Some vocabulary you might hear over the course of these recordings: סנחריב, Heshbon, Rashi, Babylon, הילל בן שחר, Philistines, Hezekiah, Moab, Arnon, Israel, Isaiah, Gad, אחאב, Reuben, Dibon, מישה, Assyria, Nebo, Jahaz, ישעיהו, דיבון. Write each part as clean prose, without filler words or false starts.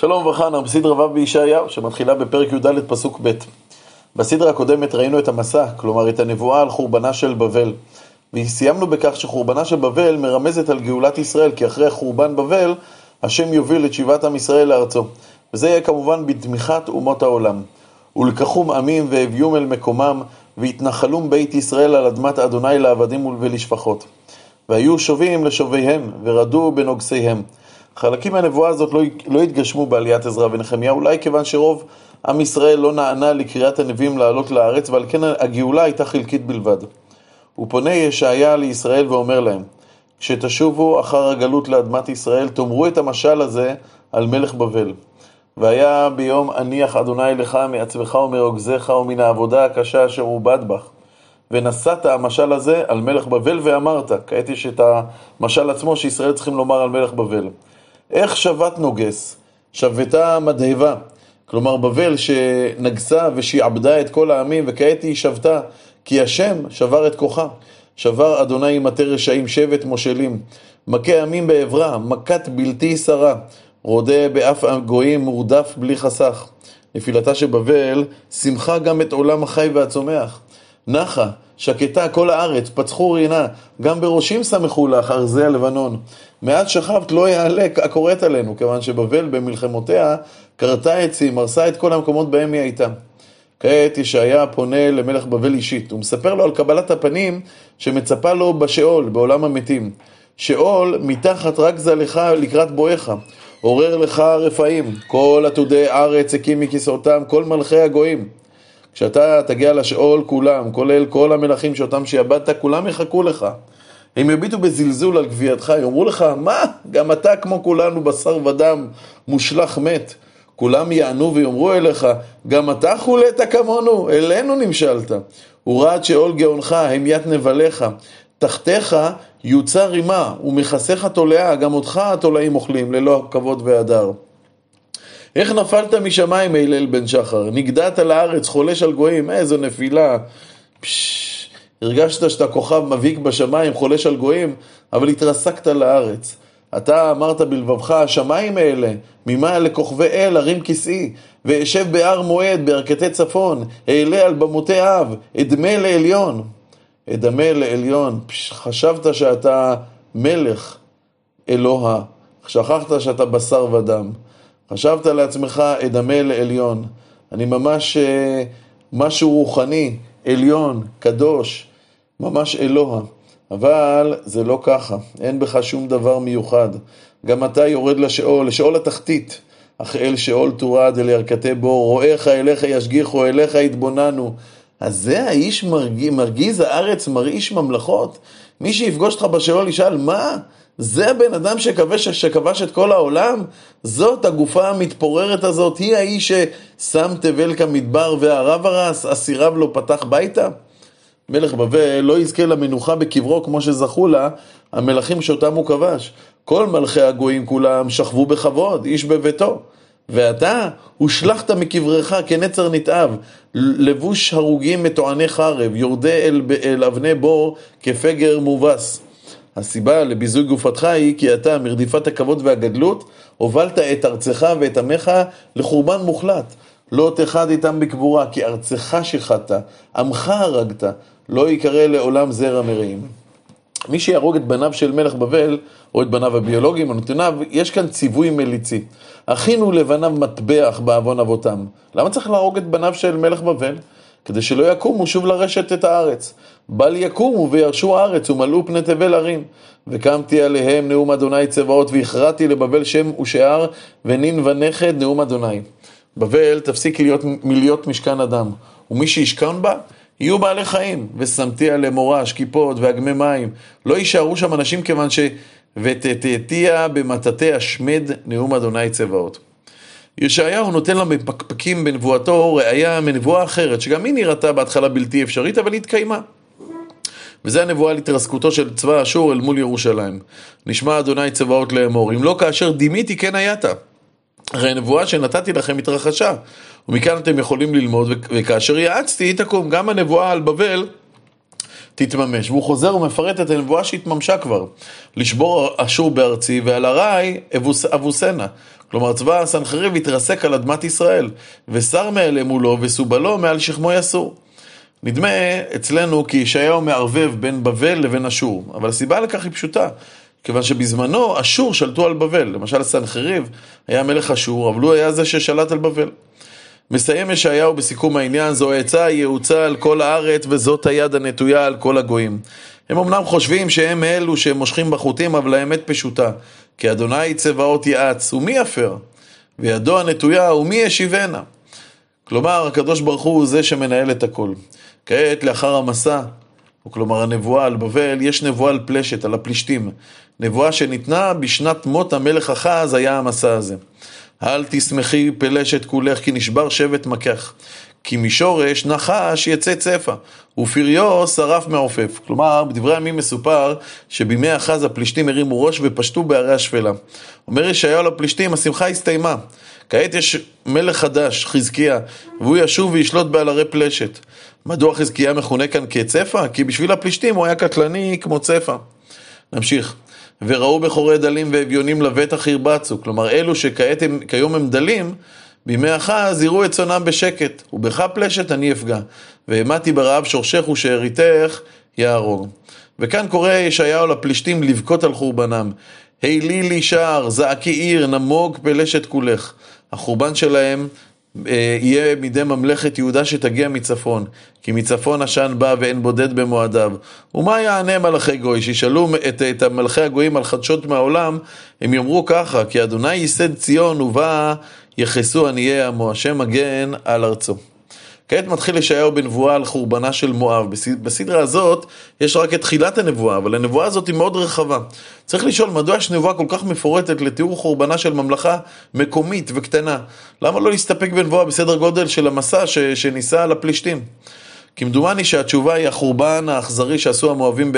שלום וחנה, בסדרה רבה בישעיהו, שמתחילה בפרק י"ד פסוק ב'. בסדרה הקודמת ראינו את המסע, כלומר את הנבואה על חורבנה של בבל. וסיימנו בכך שחורבנה של בבל מרמזת על גאולת ישראל, כי אחרי חורבן בבל, השם יוביל את שיבת עם ישראל לארצו. וזה יהיה כמובן בתמיכת אומות העולם. ולקחום עמים והביאום אל מקומם, והתנחלום בית ישראל על אדמת אדוני לעבדים ולשפחות. והיו שווים לשוויהם, ורדו בנוגסיהם. חלקים מהנבואה הזאת לא התגשמו בעליית עזרא ונחמיה, אולי כיוון שרוב עם ישראל לא נענה לקריאת הנביאים לעלות לארץ, ועל כן הגאולה הייתה חלקית בלבד. הוא פונה ישעיה לישראל ואומר להם, כשתשובו אחר הגלות לאדמת ישראל, תאמרו את המשל הזה על מלך בבל. והיה ביום הניח אדוני לך מעצבך ומרוגזך ומן העבודה הקשה אשר עובד בך. ונשאת המשל הזה על מלך בבל ואמרת, כעת יש את המשל עצמו שישראל צריכים לומר על מלך בבל. איך שבת נוגס? שבתה מדהיבה. כלומר, בבל שנגסה ושיעבדה את כל העמים, וכעת היא שבתה, כי השם שבר את כוחה. שבר אדוני מטה רשעים, שבט מושלים. מכה עמים בעברה, מכת בלתי שרה. רודה באף גויים, מורדף בלי חסך. נפילתה שבבל, שמחה גם את עולם החי והצומח. נחה, שקטה כל הארץ, פצחו רינה, גם בראשים שמחו לך, ארזי הלבנון. מעט שכבת לא יעלה הקוראת עלינו, כיוון שבבל במלחמותיה קרתה עצים, הרסה את כל המקומות בהם היא הייתה. כעת ישעיה פונה למלך בבל אישית, הוא מספר לו על קבלת הפנים שמצפה לו בשאול, בעולם המתים. שאול מתחת רגזה לך לקראת בואיך, עורר לך רפאים, כל עתודי ארץ הקים מכיסאותם, כל מלכי הגויים. כשאתה תגיע לשאול כולם, כולל כל המלכים שאותם שיעבדת, כולם יחכו לך. הם יביטו בזלזול על גביעתך, יאמרו לך, מה? גם אתה כמו כולנו בשר ודם, מושלך מת. כולם יענו ויאמרו אליך, גם אתה חולת כמונו, אלינו נמשלת. ורעת שאול גאונך, המיית נבליך, תחתיך יוצא רימה, ומכסך תולעה, גם אותך התולעים אוכלים, ללא כבוד והדר. איך נפלת משמיים, הילל בן שחר? נגדעת לארץ, חולש על גויים, איזו נפילה. הרגשת שאתה כוכב מביק בשמיים, חולש על גויים, אבל התרסקת לארץ. אתה אמרת בלבבך, השמיים האלה, ממה לכוכבי אל, הרים כסאי, וישב בער מועד, בערכתי צפון, העלה על במותי אב, אדמה לעליון. אדמה לעליון, חשבת שאתה מלך, אלוהה, שכחת שאתה בשר ודם. חשבת לעצמך, אדמה לעליון. אני ממש משהו רוחני, עליון, קדוש, ממש אלוהה. אבל זה לא ככה, אין בך שום דבר מיוחד. גם אתה יורד לשאול, לשאול התחתית. אך אל שאול תורד אל ירקתי בור, רואיך אליך ישגיחו, אליך יתבוננו. אז זה האיש מרגיז הארץ, מרעיש ממלכות? מי שיפגוש אותך בשאול ישאל, מה? זה הבן אדם שכבש את כל העולם? זאת הגופה המתפוררת הזאת, היא האיש ששם תבל כמדבר והרב הרס, הסירב לו פתח ביתה? מלך בבל לא יזכה למנוחה בקברו כמו שזכו לה המלכים שאותם הוא כבש. כל מלכי הגויים כולם שכבו בכבוד, איש בביתו. ואתה הושלחת מקברך כנצר נתעב, לבוש הרוגים מתועני חרב, יורדה אל אבני בור כפגר מובס. הסיבה לביזוי גופתך היא כי אתה מרדיפת הכבוד והגדלות, הובלת את ארצך ואת עמך לחורבן מוחלט. לא תחד איתם בקבורה, כי ארצך שחטת, עמך הרגת, לא יקרא לעולם זרע מרעים. מי שיהרוג את בניו של מלך בבל, או את בניו הביולוגיים, הנותניו, יש כאן ציווי מליצי. הכינו לבניו מטבח בעוון אבותם. למה צריך להרוג את בניו של מלך בבל? כדי שלא יקומו שוב לרשת את הארץ. בל יקומו וירשו הארץ ומלאו פני תבל הרים. וקמתי עליהם נאום אדוני צבאות, והכרעתי לבבל שם ושער, ונין ונכד נאום אדוני. בבל תפסיק מלהיות משכן אדם, ומי שישכן בה, יהיו בעלי חיים. ושמתי עליהם מורש, כיפות ואגמי מים. לא יישארו שם אנשים כיוון ש... ותתתיה במטתי השמד נאום אדוני צבאות. ישעיהו נותן למפקפקים בנבואתו ראיה מנבואה אחרת, שגם היא נראתה בהתחלה בלתי אפשרית, אבל היא התקיימה. וזה הנבואה להתרסקותו של צבא אשור אל מול ירושלים. נשמע אדוני צבאות לאמור, אם לא כאשר דימיתי כן הייתה. הרי הנבואה שנתתי לכם התרחשה, ומכאן אתם יכולים ללמוד, וכאשר יעצתי היא תקום, גם הנבואה על בבל תתממש. והוא חוזר ומפרט את הנבואה שהתממשה כבר. לשבור אשור בארצי, ועל הרי אבוסנה. כלומר צבא הסנחריב התרסק על אדמת ישראל, ושר מעלה מולו וסובלו מעל שכמו יסור. נדמה אצלנו כי ישעיהו מערבב בין בבל לבין אשור, אבל הסיבה לכך היא פשוטה, כיוון שבזמנו אשור שלטו על בבל, למשל סנחריב היה מלך אשור, אבל הוא היה זה ששלט על בבל. מסיים ישעיהו בסיכום העניין, זו העצה יעוצה על כל הארץ וזאת היד הנטויה על כל הגויים. הם אמנם חושבים שהם אלו שהם מושכים בחוטים, אבל האמת פשוטה, כי אדוני צבאות יעץ, ומי אפר? וידו הנטויה, ומי ישיבנה? כלומר, הקדוש ברוך הוא זה שמנהל את הכל. כעת לאחר המסע, וכלומר הנבואה על בבל, יש נבואה על פלשת, על הפלישתים. נבואה שניתנה בשנת מות המלך אחז היה המסע הזה. אל תשמחי פלשת כולך, כי נשבר שבט מקח. כי משורש נחש יצא צפה, ופריו שרף מעופף. כלומר, בדברי הימים מסופר שבימי אחז הפלישתים הרימו ראש ופשטו בערי השפלה. אומר ישעיהו לפלישתים, השמחה הסתיימה. כעת יש מלך חדש, חזקיה, והוא ישוב וישלוט בעל ערי פלשת. מדוע חזקיה מכונה כאן כצפה? כי בשביל הפלישתים הוא היה קטלני כמו צפה. נמשיך. וראו בחורי דלים ואביונים לבטח הרבצו. כלומר, אלו שכיום הם דלים, בימי אחז יראו את צונם בשקט, ובך פלשת אני אפגע, והמתי ברעב שורשך ושאריתך יהרוג. וכאן קורא ישעיהו לפלישתים לבכות על חורבנם. הילי לי שער, זעקי עיר, נמוג פלשת כולך. החורבן שלהם יהיה מידי ממלכת יהודה שתגיע מצפון, כי מצפון השן בא ואין בודד במועדיו. ומה יענה מלכי גוי? שישאלו את מלכי הגויים על חדשות מהעולם, הם יאמרו ככה, כי אדוני ייסד ציון ובא יחסו עניי עמו, השם מגן על ארצו. כעת מתחיל ישעיהו בנבואה על חורבנה של מואב. בסדרה הזאת יש רק את תחילת הנבואה, אבל הנבואה הזאת היא מאוד רחבה. צריך לשאול מדוע יש נבואה כל כך מפורטת לתיאור חורבנה של ממלכה מקומית וקטנה. למה לא להסתפק בנבואה בסדר גודל של המסע שניסה על הפלישתים? כמדומני שהתשובה היא החורבן האכזרי שעשו המואבים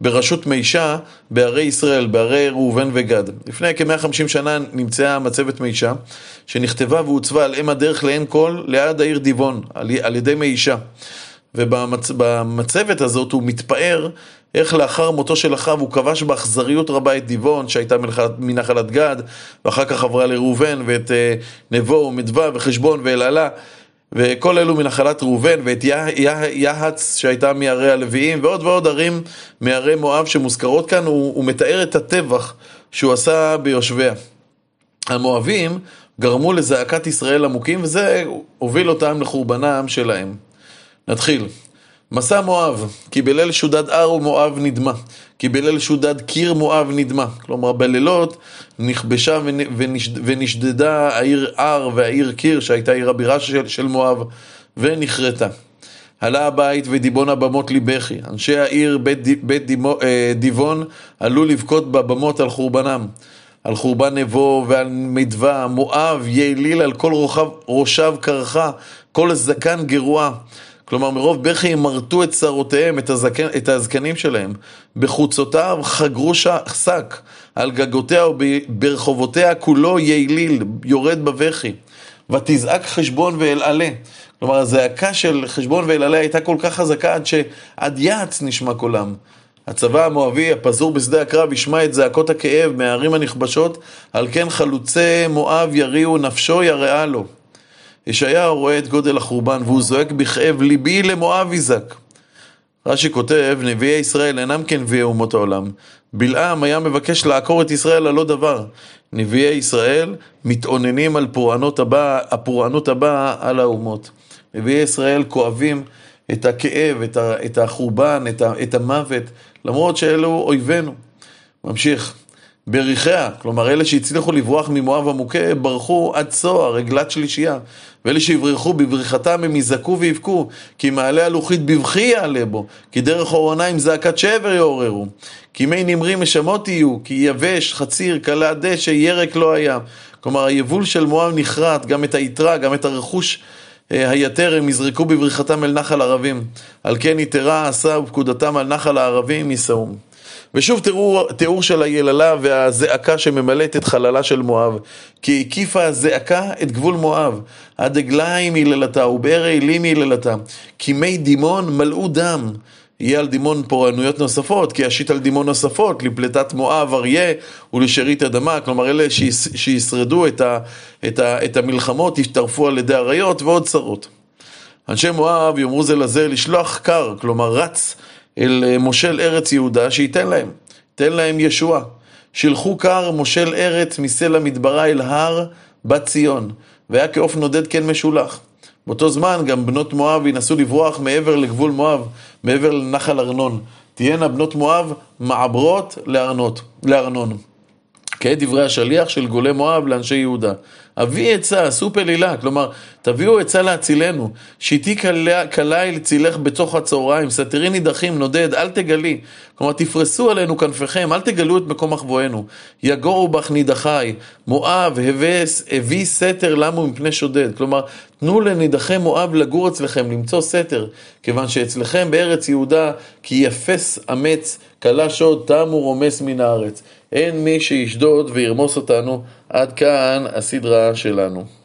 בראשות מישה בערי ישראל, בערי ראובן וגד. לפני כ-150 שנה נמצאה מצבת מישה, שנכתבה והוצבה על אם הדרך לעין כל, ליד העיר דיבון, על ידי מישה. ובמצבת הזאת הוא מתפאר איך לאחר מותו של אחאב הוא כבש באכזריות רבה את דיבון שהייתה מנחלת גד, ואחר כך עברה לראובן ואת נבו ומדווה וחשבון ואלעלה, וכל אלו מנחלת ראובן, ואת יהץ שהייתה מערי הלוויים, ועוד ועוד ערים מערי מואב שמוזכרות כאן. הוא מתאר את הטבח שהוא עשה ביושביה. המואבים גרמו לזעקת ישראל עמוקים, וזה הוביל אותם לחורבנם שלהם. נתחיל. מסע מואב, כי בליל שודד אר ומואב נדמה, כי בליל שודד קיר מואב נדמה. כלומר, בלילות נכבשה ונשדדה העיר אר והעיר קיר, שהייתה עיר הבירה של מואב, ונחרטה. עלה הבית ודיבון הבמות לבכי. אנשי העיר בית דיבון עלו לבכות בבמות על חורבנם, על חורבן נבו ועל מדווה. מואב יעליל על כל ראשיו קרחה, כל זקן גרועה. כלומר, מרוב בכי מרטו את שרותיהם, את הזקנים שלהם. בחוצותיו חגרו שק, על גגותיה וברחובותיה כולו יעיליל, יורד בבכי. ותזעק חשבון ואלעלה. כלומר, הזעקה של חשבון ואלעלה הייתה כל כך חזקה עד יעץ נשמע קולם. הצבא המואבי הפזור בשדה הקרב ישמע את זעקות הכאב מהערים הנכבשות, על כן חלוצי מואב יריעו, נפשו יראה לו. ישעיהו רואה את גודל החורבן והוא זועק בכאב, ליבי למואב יזעק. רש"י כותב, נביאי ישראל אינם כנביאי אומות העולם. בלעם היה מבקש לעקור את ישראל על לא דבר. נביאי ישראל מתאוננים על הפורענות הבאה על האומות. נביאי ישראל כואבים את הכאב, את החורבן, את המוות, למרות שאלו אויבינו. ממשיך. בריחיה, כלומר אלה שהצליחו לברוח ממואב המוכה, ברחו עד צוהר, רגלת שלישייה. ואלה שהברחו בבריחתם הם יזעקו ויבכו, כי מעלה הלוחית בבכי יעלה בו, כי דרך אורניים זעקת שבר יעוררו. כי מי נמרים משמות יהיו, כי יבש, חציר, קלה דשא, ירק לא היה. כלומר היבול של מואב נחרט, גם את היתרה, גם את הרכוש היתר הם יזרקו בבריחתם אל נחל ערבים. על כן יתרה עשה בפקודתם על נחל הערבים יסעום. ושוב תיאור של היללה והזעקה שממלאת את חללה של מואב, כי הקיפה הזעקה את גבול מואב, עד עגליים היללתה ובאר העילים היללתה, כי מי דימון מלאו דם, יהיה על דימון פורענויות נוספות, כי ישית על דימון נוספות, לפלטת מואב, אריה ולשארית אדמה, כלומר אלה שישרדו את המלחמות, ישתרפו על ידי עריות ועוד צרות. אנשי מואב יאמרו זה לזה לשלוח קר, כלומר רץ אל מושל ארץ יהודה שייתן להם, תן להם ישועה. שלחו קר מושל ארץ מסלע מדברה אל הר בת ציון, והיה כאוף נודד כן משולח. באותו זמן גם בנות מואב ינסו לברוח מעבר לגבול מואב, מעבר לנחל ארנון. תהיינה בנות מואב מעברות לארנון. כדברי השליח של גולי מואב לאנשי יהודה. אביא עצה, עשו פלילה, כלומר, תביאו עצה להצילנו, שיטי כליל צילך בתוך הצהריים, סתירי נידחים, נודד, אל תגלי, כלומר, תפרסו עלינו כנפיכם, אל תגלו את מקום מחבואנו, יגורו בך נידחי, מואב, הביא סתר למו מפני שודד, כלומר, תנו לנידחי מואב לגור אצלכם, למצוא סתר, כיוון שאצלכם בארץ יהודה, כי יפס אמץ, קלה שוד, טעם ורומס מן הארץ. אין מי שישדוד וירמוס אותנו. עד כאן הסדרה שלנו.